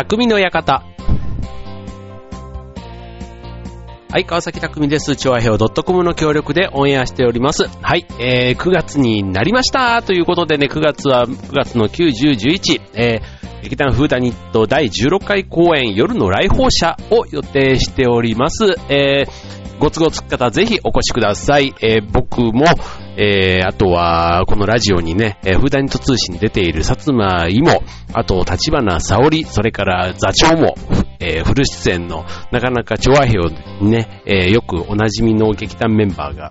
匠の館。はい、川崎匠です。調和表 .com の協力でオンエアしております。はい、9月になりましたということでね、9月は9月の9、10、11、劇団フーダニット第16回公演夜の来訪者を予定しております。ご都合つく方ぜひお越しください。僕も、あとはこのラジオにね、フーダニット通信出ている薩摩いも、あと立花沙織、それから座長も、フル出演のなかなか調和兵にね、よくおなじみの劇団メンバーが、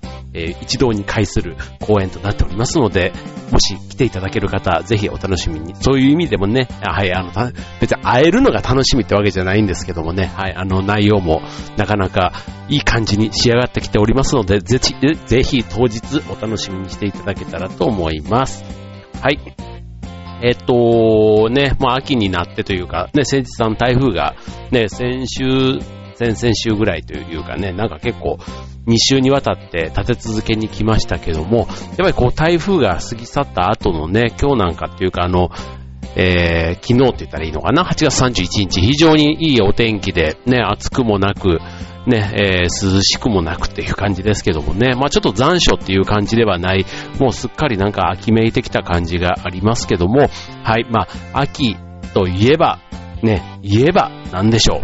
一堂に会する公演となっておりますので、もし来ていただける方ぜひお楽しみに。そういう意味でもね、はい、別に会えるのが楽しみってわけじゃないんですけどもね、はい、内容もなかなかいい感じに仕上がってきておりますので、ぜひ当日お楽しみにしていただけたらと思います。はい、ね、まあ秋になってというかね、先日台風がね、先々週ぐらいというかね、なんか結構2週にわたって立て続けに来ましたけども、やっぱりこう台風が過ぎ去った後のね、今日なんかっていうか昨日って言ったらいいのかな、8月31日非常にいいお天気でね、暑くもなくね、涼しくもなくっていう感じですけどもね、まあちょっと残暑っていう感じではない、もうすっかりなんか秋めいてきた感じがありますけども、はい、まあ秋といえばね、なんでしょう。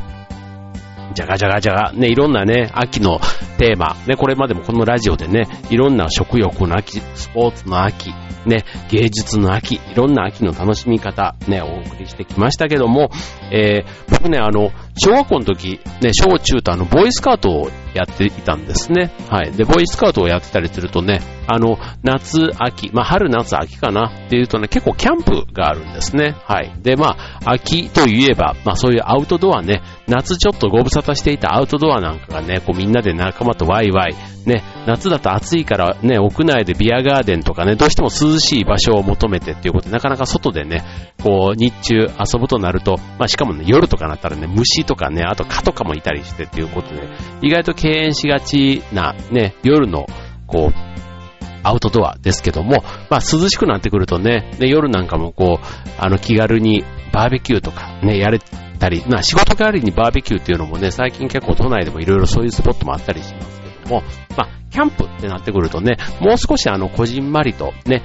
じゃがね、いろんなね、秋のテーマね、これまでもこのラジオでね、いろんな食欲の秋、スポーツの秋ね、芸術の秋、いろんな秋の楽しみ方ね、お送りしてきましたけども、僕ね、小学校の時ね、小中とボーイスカウトをやっていたんですね。はい。で、ボーイスカウトをやってたりするとね、夏、秋、まあ、春、夏、秋かなっていうとね、結構キャンプがあるんですね。はい。で、まあ、秋といえば、まあ、そういうアウトドアね、夏ちょっとご無沙汰していたアウトドアなんかがね、こうみんなで仲間とワイワイ、ね、夏だと暑いからね、屋内でビアガーデンとかね、どうしても涼しい場所を求めてっていうことで、なかなか外でね、こう、日中遊ぶとなると、まあ、しかもね、夜とかなったらね、虫とかね、あと蚊とかもいたりしてっていうことで、意外と敬遠しがちなね、夜のこうアウトドアですけども、まあ涼しくなってくるとね、で夜なんかもこう気軽にバーベキューとかね、やれたり、まあ仕事代わりにバーベキューっていうのもね、最近結構都内でもいろいろそういうスポットもあったりしますけども、まあキャンプってなってくるとね、もう少しこじんまりとね、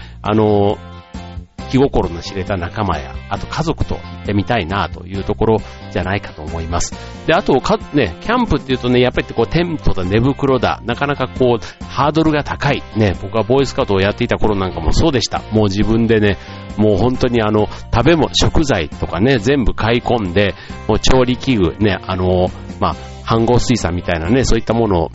気心の知れた仲間や、あと家族と行ってみたいなというところじゃないかと思います。で、あとね、キャンプっていうとね、やっぱりこうテントだ、寝袋だ、なかなかこうハードルが高い。ね、僕はボーイスカウトをやっていた頃なんかもそうでした。もう自分でね、もう本当に食べ物、食材とかね、全部買い込んで、もう調理器具ね、まあ、飯盒炊さんみたいなね、そういったものを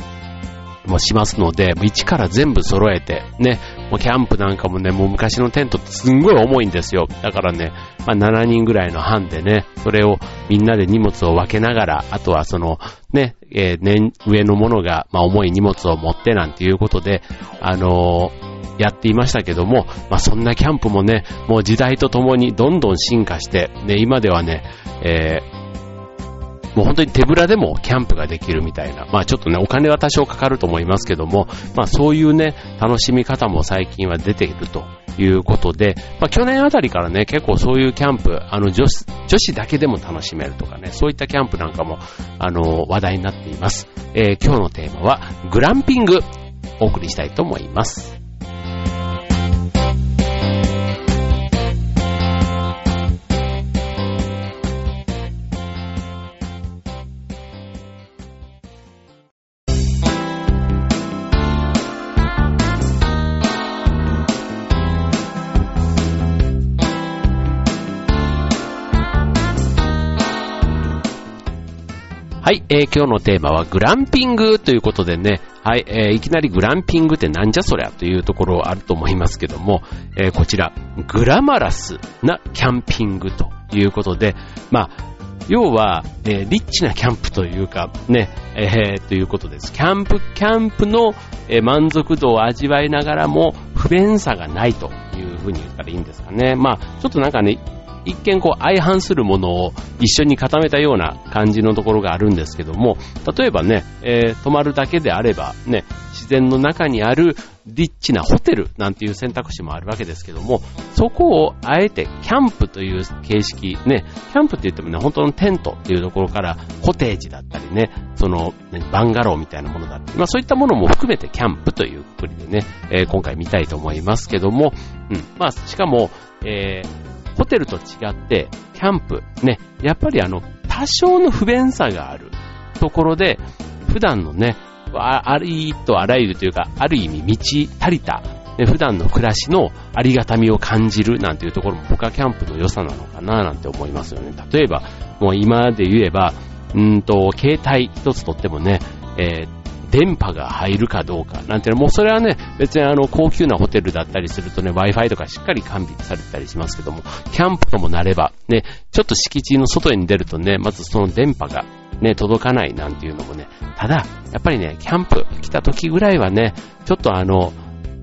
もしますので、一から全部揃えてね、もうキャンプなんかもね、もう昔のテントってすんごい重いんですよ。だからね、まあ7人ぐらいの班でね、それをみんなで荷物を分けながら、あとはそのね、上の者がまあ重い荷物を持ってなんていうことで、やっていましたけども、まあそんなキャンプもね、もう時代とともにどんどん進化して、ね、今ではね、もう本当に手ぶらでもキャンプができるみたいな。まあちょっとね、お金は多少かかると思いますけども、まあそういうね、楽しみ方も最近は出ているということで、まあ去年あたりからね、結構そういうキャンプ、女子だけでも楽しめるとかね、そういったキャンプなんかも、話題になっています。今日のテーマは、グランピング、お送りしたいと思います。はい、今日のテーマはグランピングということでね、はい、いきなりグランピングってなんじゃそりゃというところあると思いますけども、こちらグラマラスなキャンピングということで、まあ要は、リッチなキャンプというかね、ということです。キャンプの、満足度を味わいながらも不便さがないというふうに言ったらいいんですかね。まあちょっとなんかね、一見こう相反するものを一緒に固めたような感じのところがあるんですけども、例えばね、泊まるだけであればね、自然の中にあるリッチなホテルなんていう選択肢もあるわけですけども、そそこをあえてキャンプという形式ね、キャンプって言ってもね、本当のテントっていうところからコテージだったりね、そのバンガローみたいなものだったり、まあそういったものも含めてキャンプというくくりでね、今回見たいと思いますけども、まあしかも、ホテルと違ってキャンプね、やっぱり多少の不便さがあるところで、普段のね、ありとあらゆるというか、ある意味満ち足りた普段の暮らしのありがたみを感じるなんていうところも他キャンプの良さなのかななんて思いますよね。例えばもう今で言えば携帯一つとってもね、電波が入るかどうかなんていうのもうそれはね別に高級なホテルだったりするとね Wi-Fi とかしっかり完備されたりしますけども、キャンプともなればねちょっと敷地の外に出るとねまずその電波がね届かないなんていうのもね、ただやっぱりねキャンプ来た時ぐらいはねちょっと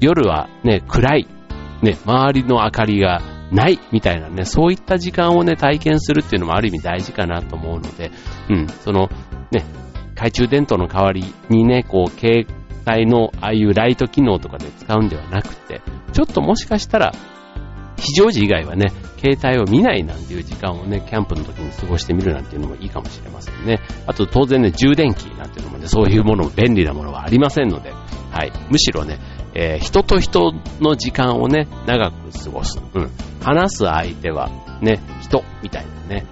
夜はね、暗い、ね、周りの明かりがないみたいなね、そういった時間をね、体験するっていうのもある意味大事かなと思うので、そのね、懐中電灯の代わりにね、こう、携帯のああいうライト機能とかで使うんではなくて、ちょっともしかしたら、非常時以外はね、携帯を見ないなんていう時間をね、キャンプの時に過ごしてみるなんていうのもいいかもしれませんね。あと当然ね、充電器なんていうのもね、そういうものも便利なものはありませんので、はい、むしろね、人と人の時間をね、長く過ごす。話す相手はね、人みたいなね、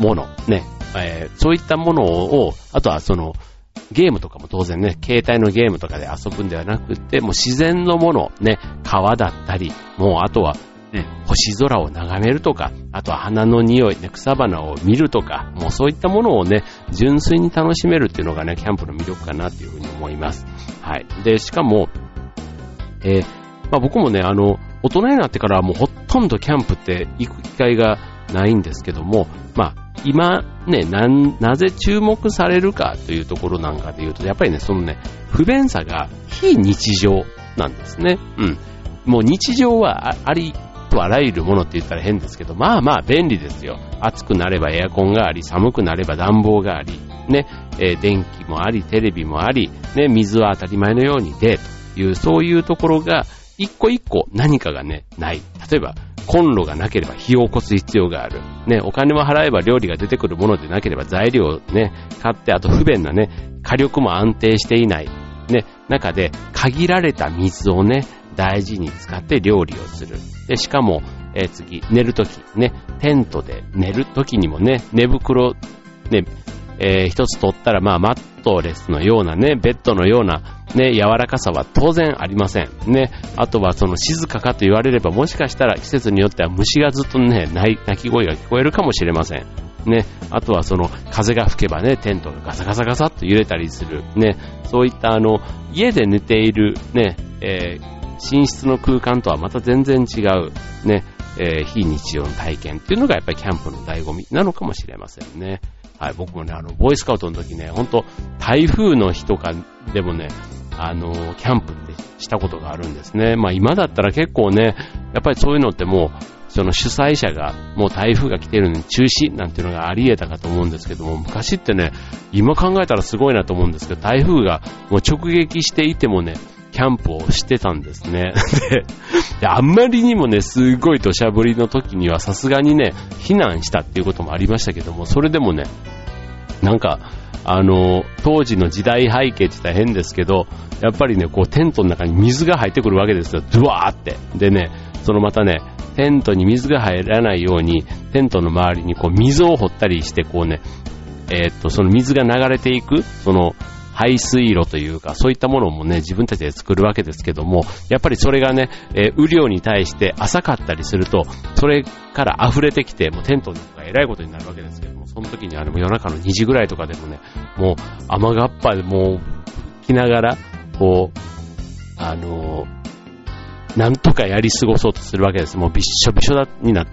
もの、ね、そういったものを、あとはその、ゲームとかも当然ね、携帯のゲームとかで遊ぶんではなくて、もう自然のもの、ね、川だったり、もうあとは、ね、星空を眺めるとか、あとは花の匂い、ね、草花を見るとか、もうそういったものをね、純粋に楽しめるっていうのがね、キャンプの魅力かなっていうふうに思います。はい。で、しかも、まあ僕もね、大人になってからはもうほとんどキャンプって行く機会がないんですけども、まあ、今ね、なぜ注目されるかというところなんかで言うと、やっぱりね、そのね、不便さが非日常なんですね。もう日常はありとあらゆるものって言ったら変ですけど、まあまあ便利ですよ。暑くなればエアコンがあり、寒くなれば暖房があり、ね、電気もあり、テレビもあり、ね、水は当たり前のようにで、という、そういうところが、一個一個何かがね、ない。例えば、コンロがなければ火を起こす必要がある。ね、お金を払えば料理が出てくるものでなければ材料をね、買って、あと不便なね、火力も安定していない、ね、中で限られた水をね、大事に使って料理をする。で、しかも、次、寝るとき、ね、テントで寝るときにもね、寝袋、ね、一つ取ったら、まあ、マットレスのようなね、ベッドのようなね、柔らかさは当然ありません。ね、あとはその静かかと言われれば、もしかしたら季節によっては虫がずっとね、鳴き声が聞こえるかもしれません。ね、あとはその風が吹けばね、テントがガサガサガサっと揺れたりする。ね、そういった家で寝ているね、寝室の空間とはまた全然違うね、非日常の体験っていうのがやっぱりキャンプの醍醐味なのかもしれませんね。はい、僕もね、ボイスカウトの時ね、ほんと、台風の日とかでもね、キャンプってしたことがあるんですね。まあ今だったら結構ね、やっぱりそういうのってもう、その主催者が、もう台風が来てるのに中止なんていうのがあり得たかと思うんですけども、昔ってね、今考えたらすごいなと思うんですけど、台風がもう直撃していてもね、キャンプをしてたんですね。で、あんまりにもね、すごい土砂降りの時にはさすがにね、避難したっていうこともありましたけども、それでもね、なんか、当時の時代背景って言ったら変ですけど、やっぱりね、こうテントの中に水が入ってくるわけですよ。ドゥワーって。でね、そのまたね、テントに水が入らないように、テントの周りにこう溝を掘ったりして、こうね、その水が流れていく、その、排水路というか、そういったものもね、自分たちで作るわけですけども、やっぱりそれがね、雨量に対して浅かったりすると、それから溢れてきて、もうテントがえらいことになるわけですけども、その時に夜中の2時ぐらいとかでもね、もう雨がっぱでもう、来ながら、こう、なんとかやり過ごそうとするわけです。もうびっしょびしょになっ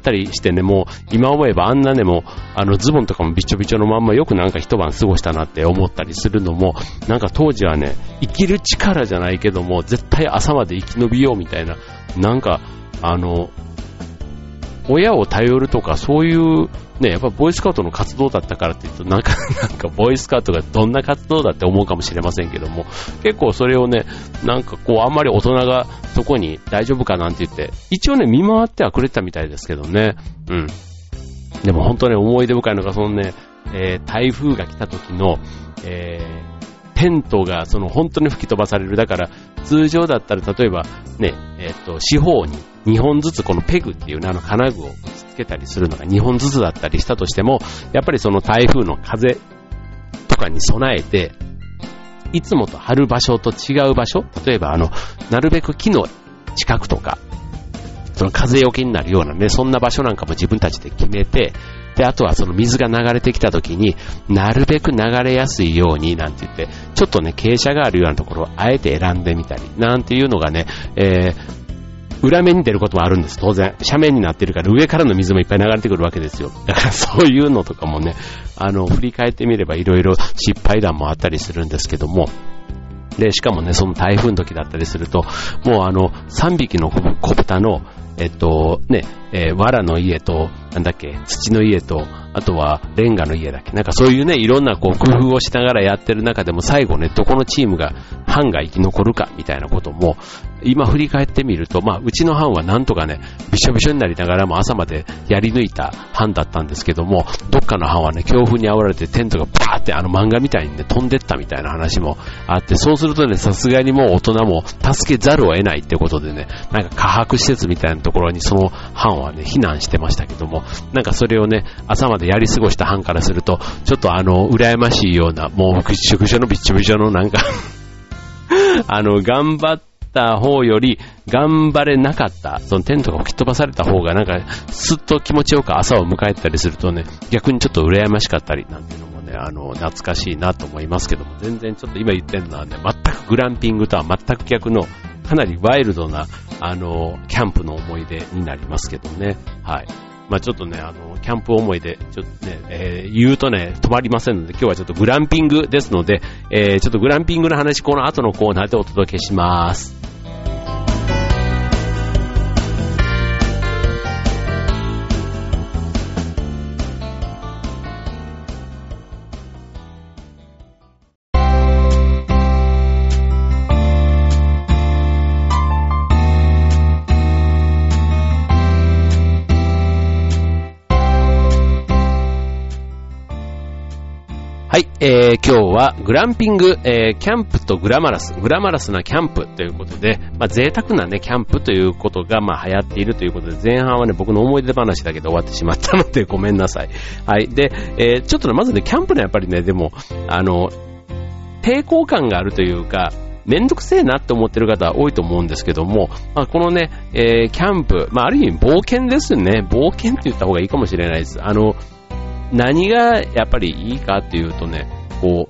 たりしてね、もう今思えばあんなね、もうズボンとかもびっちょびちょのまんまよくなんか一晩過ごしたなって思ったりするのも、なんか当時はね、生きる力じゃないけども、絶対朝まで生き延びようみたいな、なんか親を頼るとかそういうね、やっぱボーイスカウトの活動だったからって言うと、なんかボーイスカウトがどんな活動だって思うかもしれませんけども、結構それをね、なんかこうあんまり大人がそこに大丈夫かなんて言って一応ね見回ってはくれてたみたいですけどね。うん。でも本当ね思い出深いのがそのね、台風が来た時の、テントがその本当に吹き飛ばされる。だから通常だったら例えばね四方に2本ずつこのペグっていうねあの金具を打ち付けたりするのが2本ずつだったりしたとしてもやっぱりその台風の風とかに備えていつもと張る場所と違う場所例えばなるべく木の近くとかその風よけになるようなねそんな場所なんかも自分たちで決めてで、あとはその水が流れてきた時に、なるべく流れやすいように、なんて言って、ちょっとね、傾斜があるようなところをあえて選んでみたり、なんていうのがね、裏面に出ることもあるんです、当然。斜面になってるから上からの水もいっぱい流れてくるわけですよ。だからそういうのとかもね、振り返ってみればいろいろ失敗談もあったりするんですけども、で、しかもね、その台風の時だったりすると、もう3匹の小豚の、ね、藁の家と、なんだっけ、土の家と、あとはレンガの家だっけ、なんかそういうね、いろんなこう工夫をしながらやってる中でも最後ね、どこのチームが、班が生き残るか、みたいなことも、今振り返ってみると、まあ、うちの班はなんとかね、びしょびしょになりながらも朝までやり抜いた班だったんですけども、どっかの班はね、強風に煽られてテントがバーって漫画みたいにね、飛んでったみたいな話もあって、そうするとね、さすがにもう大人も助けざるを得ないってことでね、なんか科学施設みたいなところにその班はね、避難してましたけども、なんかそれをね、朝までやり過ごした班からすると、ちょっと羨ましいような、もうびっしょびしょのびっしょびしょのなんか、頑張った方より、頑張れなかった、そのテントが吹き飛ばされた方が、なんか、すっと気持ちよく朝を迎えたりするとね、逆にちょっと羨ましかったり、なんていうのもね、懐かしいなと思いますけども、全然ちょっと今言ってるのはね、全くグランピングとは全く逆の、かなりワイルドな、キャンプの思い出になりますけどね、はい。まぁ、ちょっとね、キャンプ思い出、ちょっとね、言うとね、止まりませんので、今日はちょっとグランピングですので、ちょっとグランピングの話、この後のコーナーでお届けします。はい、今日はグランピング、キャンプとグラマラスなキャンプということで、まあ、贅沢なね、キャンプということが、まあ、流行っているということで、前半はね、僕の思い出話だけで終わってしまったので、ごめんなさい。はい。で、ちょっとね、まずね、キャンプね、やっぱりね、でも、抵抗感があるというか、めんどくせえなって思ってる方は多いと思うんですけども、まあ、このね、キャンプ、まあ、ある意味冒険ですね。冒険って言った方がいいかもしれないです。何がやっぱりいいかっていうとね、こ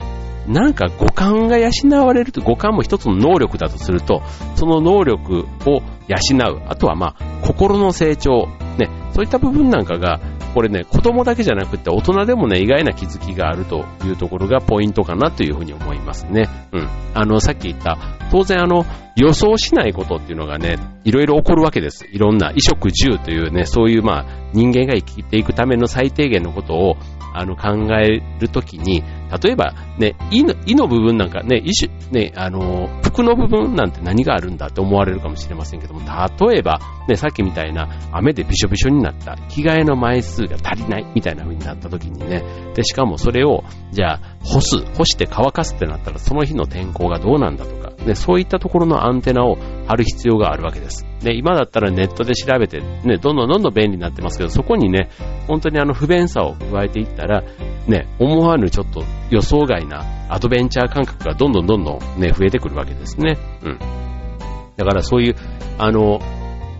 うなんか五感が養われると、五感も一つの能力だとすると、その能力を養う、あとはまあ心の成長ね、そういった部分なんかがこれね、子供だけじゃなくて大人でもね、意外な気づきがあるというところがポイントかなというふうに思いますね。うん。さっき言った当然予想しないことっていうのがね、いろいろ起こるわけです。いろんな衣食住というね、そういうまあ人間が生きていくための最低限のことを考えるときに、例えばね、衣の部分なんかね、服の部分なんて何があるんだって思われるかもしれませんけども、例えばね、さっきみたいな雨でびしょびしょになった、着替えの枚数が足りないみたいな風になったときにね、で、しかもそれをじゃあ干して乾かすってなったら、その日の天候がどうなんだとか、ね、そういったところのアンテナを張る必要があるわけです。で、今だったらネットで調べて、ね、どんどん便利になってますけど、そこにね、本当に不便さを加えていったら、ね、思わぬちょっと予想外なアドベンチャー感覚がどんどんね、増えてくるわけですね。うん。だからそういう、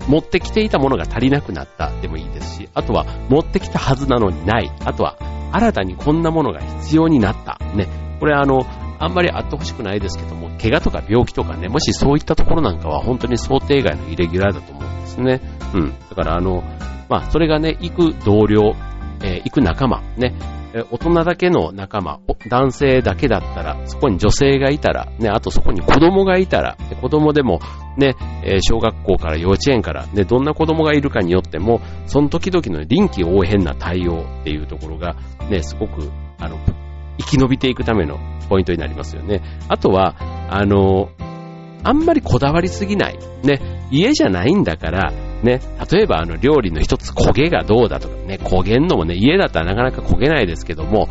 持ってきていたものが足りなくなったでもいいですし、あとは持ってきたはずなのにない、あとは新たにこんなものが必要になった。ね、これあんまりあってほしくないですけども、怪我とか病気とかね、もしそういったところなんかは本当に想定外のイレギュラーだと思うんですね。うん。だからまあ、それがね、行く同僚、行く仲間、ね、大人だけの仲間、男性だけだったら、そこに女性がいたら、ね、あとそこに子供がいたら、子供でもね、小学校から幼稚園から、ね、どんな子供がいるかによっても、その時々の臨機応変な対応っていうところが、ね、すごく、生き延びていくためのポイントになりますよね。あとは、あんまりこだわりすぎない。ね。家じゃないんだからね、例えば料理の一つ焦げがどうだとかね、焦げんのもね、家だったらなかなか焦げないですけども、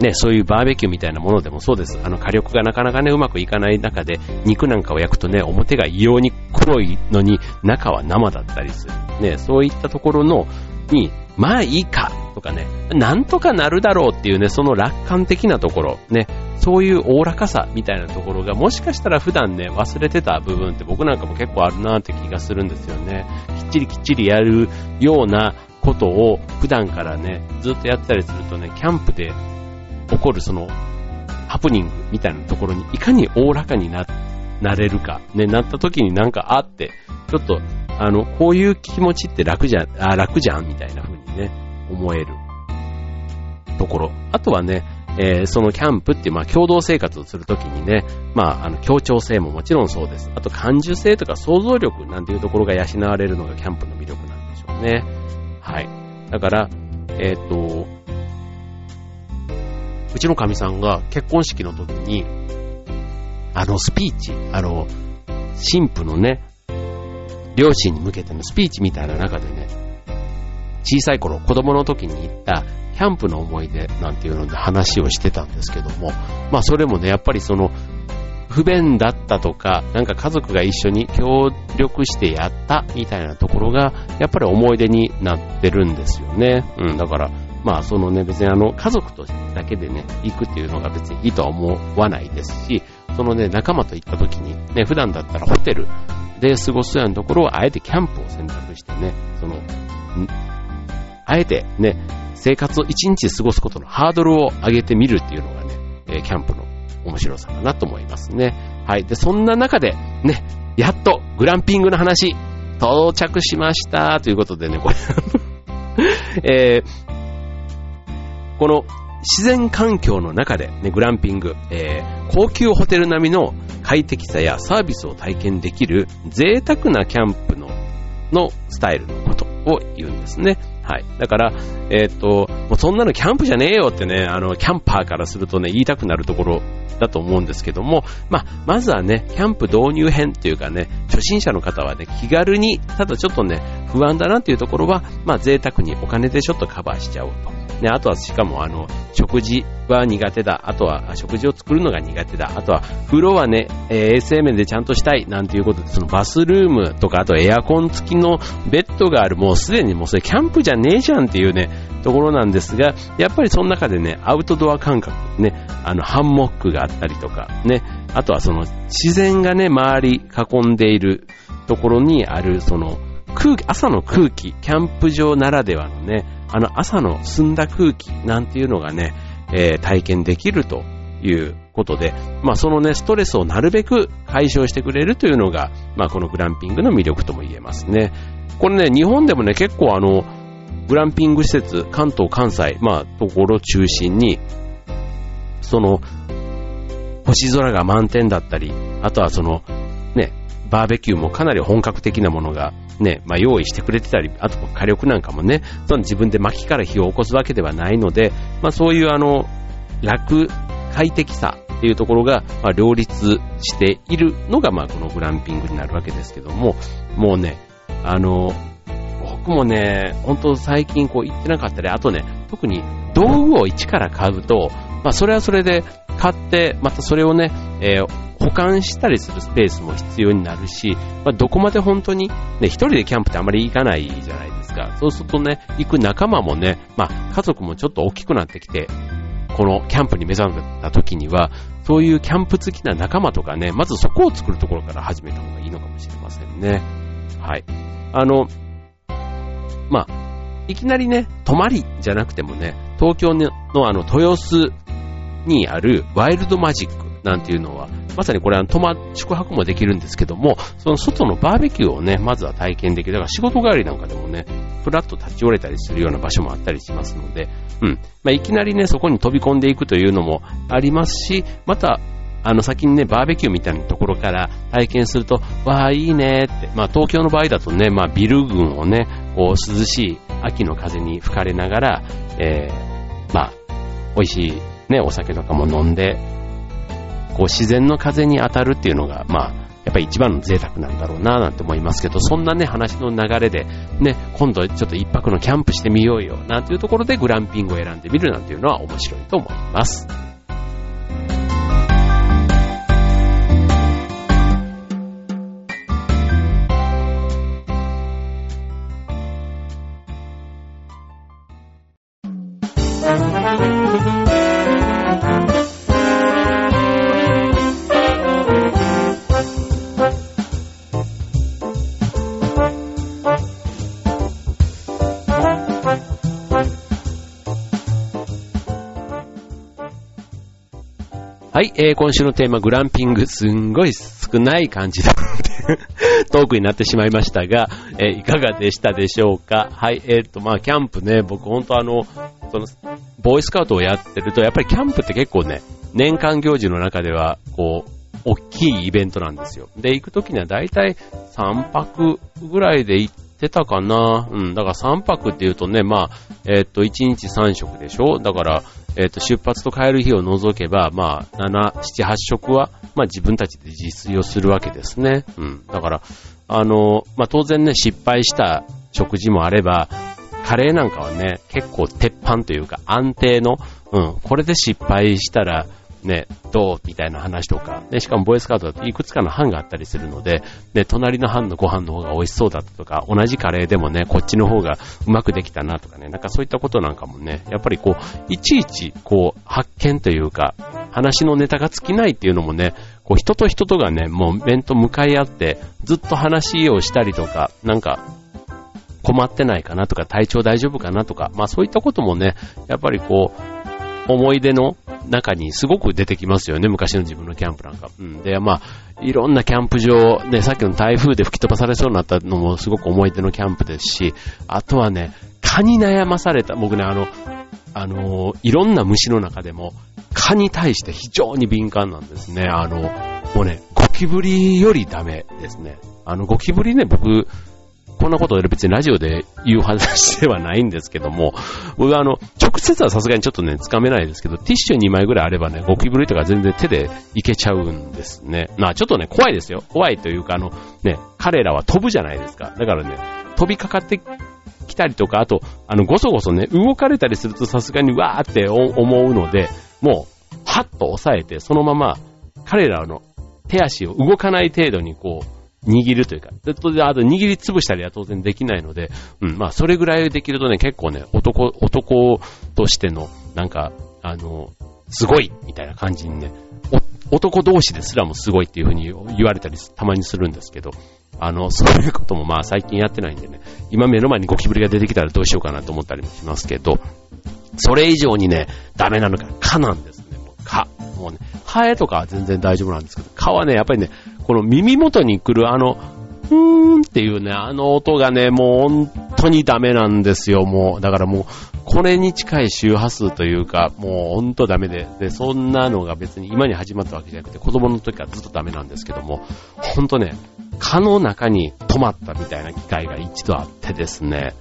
ね、そういうバーベキューみたいなものでもそうです。火力がなかなかね、うまくいかない中で、肉なんかを焼くとね、表が異様に黒いのに、中は生だったりする。ね、そういったところの、に、まあいいかとかね、なんとかなるだろうっていうね、その楽観的なところ、ね、そういうおおらかさみたいなところが、もしかしたら普段ね、忘れてた部分って僕なんかも結構あるなーって気がするんですよね。きっちりやるようなことを普段からね、ずっとやったりするとね、キャンプで起こるそのハプニングみたいなところにいかにおおらかに なれるか、ね、なった時になんかあって、ちょっとこういう気持ちって楽じゃんみたいな風にね、思えるところ。あとはね、そのキャンプっていう、まあ、共同生活をするときにね、まあ、協調性ももちろんそうです。あと、感受性とか想像力なんていうところが養われるのがキャンプの魅力なんでしょうね。はい。だから、うちのかみさんが結婚式の時に、スピーチ、新婦のね、両親に向けてのスピーチみたいな中でね、小さい頃、子供の時に行ったキャンプの思い出なんていうので話をしてたんですけども、まあそれもね、やっぱりその、不便だったとか、なんか家族が一緒に協力してやったみたいなところが、やっぱり思い出になってるんですよね。うん、だから、まあそのね、別に家族とだけでね、行くっていうのが別にいいとは思わないですし、そのね、仲間と行った時に、ね、普段だったらホテル、で過ごすようなところをあえてキャンプを選択してね、あえてね、生活を一日過ごすことのハードルを上げてみるっていうのがね、キャンプの面白さかなと思いますね。はい。で、そんな中でね、やっとグランピングの話到着しましたということでね、これこの自然環境の中で、ね、グランピング、高級ホテル並みの快適さやサービスを体験できる贅沢なキャンプのスタイルのことを言うんですね。はい。だから、もうそんなのキャンプじゃねえよってね、キャンパーからするとね、言いたくなるところだと思うんですけども、まあ、まずはね、キャンプ導入編っていうかね、初心者の方はね、気軽に、ただちょっとね、不安だなっていうところは、まあ、贅沢にお金でちょっとカバーしちゃおうと。ね、あとはしかも食事は苦手だ、あとは食事を作るのが苦手だ、あとは風呂はね、衛生面でちゃんとしたいなんていうことで、そのバスルームとか、あとエアコン付きのベッドがある、もうすでにもうそれキャンプじゃねえじゃんっていうね、ところなんですが、やっぱりその中でね、アウトドア感覚ね、ハンモックがあったりとかね、あとはその自然がね、周り囲んでいるところにあるその朝の空気、キャンプ場ならではのね、朝の澄んだ空気なんていうのがね、体験できるということで、まあそのね、ストレスをなるべく解消してくれるというのが、まあこのグランピングの魅力とも言えますね。これね、日本でもね、結構グランピング施設、関東、関西、まあところ中心に、その、星空が満点だったり、あとはその、ね、バーベキューもかなり本格的なものがね、まあ用意してくれてたり、あと火力なんかもね、その自分で薪から火を起こすわけではないので、まあそういう楽、快適さっていうところが、まあ両立しているのが、まあこのグランピングになるわけですけども、もうね、僕もね、本当最近こう行ってなかったり、あとね、特に道具を一から買うと、まあそれはそれで買って、またそれをね、保管したりするスペースも必要になるし、まあ、どこまで本当に、ね、一人でキャンプってあまり行かないじゃないですか。そうするとね、行く仲間もね、まあ、家族もちょっと大きくなってきて、このキャンプに目覚めた時には、そういうキャンプ好きな仲間とかね、まずそこを作るところから始めた方がいいのかもしれませんね。はい。まあ、いきなりね、泊まりじゃなくてもね、東京の豊洲にあるワイルドマジックなんていうのは、まさにこれ宿泊もできるんですけども、その外のバーベキューをね、まずは体験できる。だから仕事帰りなんかでもね、ふらっと立ち寄れたりするような場所もあったりしますので、うん。まあ、いきなりね、そこに飛び込んでいくというのもありますし、また、先にね、バーベキューみたいなところから体験すると、わーいいねって、まあ、東京の場合だとね、まあ、ビル群をね、こう、涼しい秋の風に吹かれながら、まあ、美味しいね、お酒とかも飲んで、こう自然の風に当たるっていうのが、まあやっぱぱり一番の贅沢なんだろうななんて思いますけど、そんなね話の流れでね、今度ちょっと一泊のキャンプしてみようよなんていうところでグランピングを選んでみるなんていうのは面白いと思います。はい、今週のテーマグランピング、すんごい少ない感じだトークになってしまいましたが、いかがでしたでしょうか。はい、キャンプね、僕本当ボーイスカウトをやってると、やっぱりキャンプって結構ね、年間行事の中ではこう大きいイベントなんですよ。で、行くときにはだいたい3泊ぐらいで行ってたかな。うん、だから3泊っていうとね、1日3食でしょ。だから出発と帰る日を除けば、7、8食は、自分たちで自炊をするわけですね。うん。だから、当然ね、失敗した食事もあれば、カレーなんかはね、結構鉄板というか、安定の、これで失敗したら、ね、どうみたいな話とか、で、しかもボーイスカウトだといくつかの班があったりするので、ね、隣の班のご飯の方が美味しそうだったとか、同じカレーでもね、こっちの方がうまくできたなとかね、なんかそういったことなんかもね、やっぱりこう、いちいちこう、発見というか、話のネタが尽きないっていうのもね、こう、人と人とがね、もう面と向かい合って、ずっと話をしたりとか、なんか、困ってないかなとか、体調大丈夫かなとか、そういったこともね、やっぱりこう、思い出の、中にすごく出てきますよね、昔の自分のキャンプなんか。うん、で、いろんなキャンプ場、ね、さっきの台風で吹き飛ばされそうになったのもすごく思い出のキャンプですし、あとはね、蚊に悩まされた、僕ね、いろんな虫の中でも、蚊に対して非常に敏感なんですね。もうね、ゴキブリよりダメですね。ゴキブリね、僕、こんなことを別にラジオで言う話ではないんですけども、僕は直接はさすがにちょっとね、つかめないですけど、ティッシュ2枚ぐらいあればね、ゴキブリとか全然手でいけちゃうんですね。ちょっとね、怖いですよ。怖いというか、ね、彼らは飛ぶじゃないですか。だからね、飛びかかってきたりとか、あと、ごそごそね、動かれたりするとさすがにわーって思うので、もう、はっと押さえて、そのまま、彼らの手足を動かない程度にこう、握るというか、あと握りつぶしたりは当然できないので、それぐらいできるとね、結構ね、男としての、なんか、すごいみたいな感じにね、男同士ですらもすごいっていう風に言われたりたまにするんですけど、そういうことも最近やってないんでね、今目の前にゴキブリが出てきたらどうしようかなと思ったりもしますけど、それ以上にね、ダメなのが蚊なんですね、蚊。もうね、ハエとかは全然大丈夫なんですけど、蚊はね、やっぱりね、この耳元に来るふーんっていうね、音がね、もう本当にダメなんですよ、もう。だからもう、これに近い周波数というか、もう本当ダメで、で、そんなのが別に今に始まったわけじゃなくて、子供の時からずっとダメなんですけども、本当ね、蚊の中に止まったみたいな機会が一度あってですね、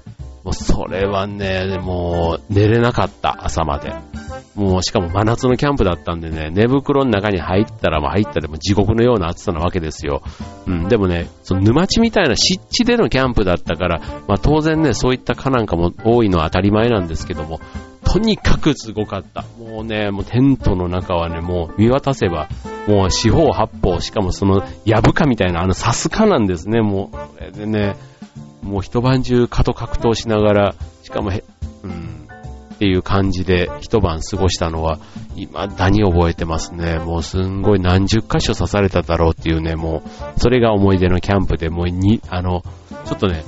もうそれはね、もう寝れなかった、朝まで。もうしかも真夏のキャンプだったんでね、寝袋の中に入ったらもう地獄のような暑さなわけですよ。うん、でもね、その沼地みたいな湿地でのキャンプだったから、当然ね、そういった蚊なんかも多いのは当たり前なんですけども、とにかくすごかった。もうね、もうテントの中はね、もう見渡せば、もう四方八方、しかもそのヤブ蚊みたいなサス蚊なんですね、もう。これでね、もう一晩中蚊と格闘しながら、しかもっていう感じで一晩過ごしたのは今だに覚えてますね。もうすんごい何十箇所刺されただろうっていうね、もうそれが思い出のキャンプで、もうちょっとね、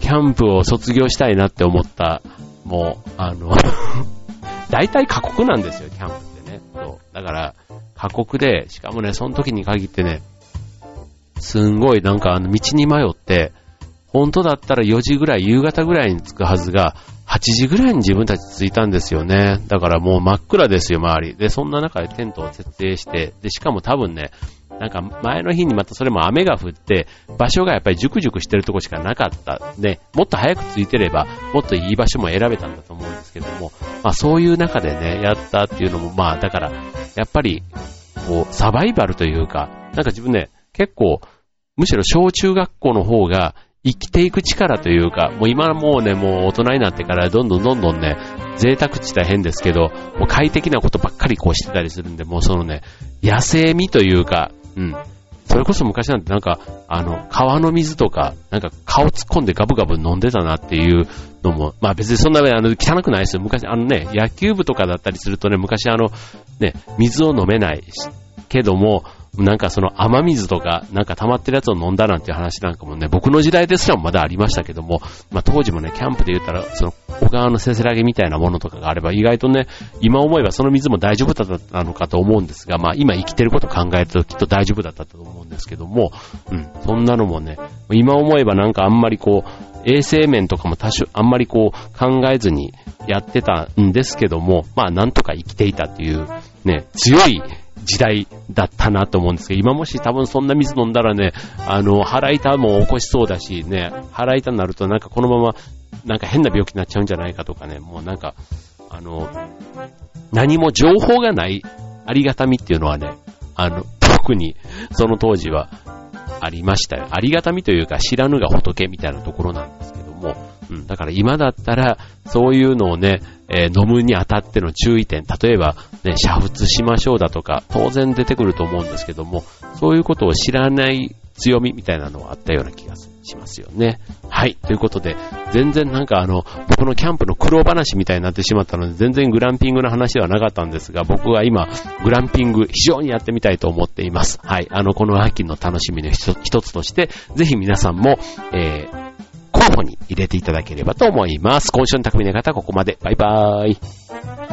キャンプを卒業したいなって思った、もう大体過酷なんですよ、キャンプってね。そうだから過酷で、しかもね、その時に限ってね、すんごいなんか道に迷って、本当だったら4時ぐらい、夕方ぐらいに着くはずが、8時ぐらいに自分たち着いたんですよね。だからもう真っ暗ですよ、周り。で、そんな中でテントを設営して、で、しかも多分ね、なんか前の日にまたそれも雨が降って、場所がやっぱりジュクジュクしてるとこしかなかった。で、もっと早く着いてれば、もっといい場所も選べたんだと思うんですけども、そういう中でね、やったっていうのも、だから、やっぱり、こう、サバイバルというか、なんか自分ね、結構、むしろ小中学校の方が生きていく力というか、もう今もうね、もう大人になってからどんどんね、贅沢地大変ですけど、もう快適なことばっかりこうしてたりするんで、もうそのね、野生味というか、うん。それこそ昔なんてなんか、川の水とか、なんか顔突っ込んでガブガブ飲んでたなっていうのも、まあ別にそんな汚くないですよ。昔野球部とかだったりするとね、昔水を飲めないけども、なんかその雨水とかなんか溜まってるやつを飲んだなんていう話なんかもね、僕の時代ですらもまだありましたけども、まあ当時もね、キャンプで言ったらその小川のせせらぎみたいなものとかがあれば、意外とね、今思えばその水も大丈夫だったのかと思うんですが、まあ今生きてることを考えるときっと大丈夫だったと思うんですけども、うん、そんなのもね、今思えばなんかあんまりこう衛生面とかも多少あんまりこう考えずにやってたんですけども、まあなんとか生きていたっていうね、強い時代だったなと思うんですけど、今もし多分そんな水飲んだらね、腹痛も起こしそうだしね、腹痛になるとなんかこのままなんか変な病気になっちゃうんじゃないかとかね、もうなんか何も情報がないありがたみっていうのはね、特にその当時はありましたよ。ありがたみというか知らぬが仏みたいなところなんですけども、うん、だから今だったらそういうのをね、飲むにあたっての注意点、例えばね、煮沸しましょうだとか当然出てくると思うんですけども、そういうことを知らない強みみたいなのはあったような気がしますよね。はい、ということで全然なんか僕のキャンプの苦労話みたいになってしまったので、全然グランピングの話ではなかったんですが、僕は今グランピング非常にやってみたいと思っています。はい、この秋の楽しみの一つとして、ぜひ皆さんも、候補に入れていただければと思います。今週の匠の方はここまで。バイバーイ。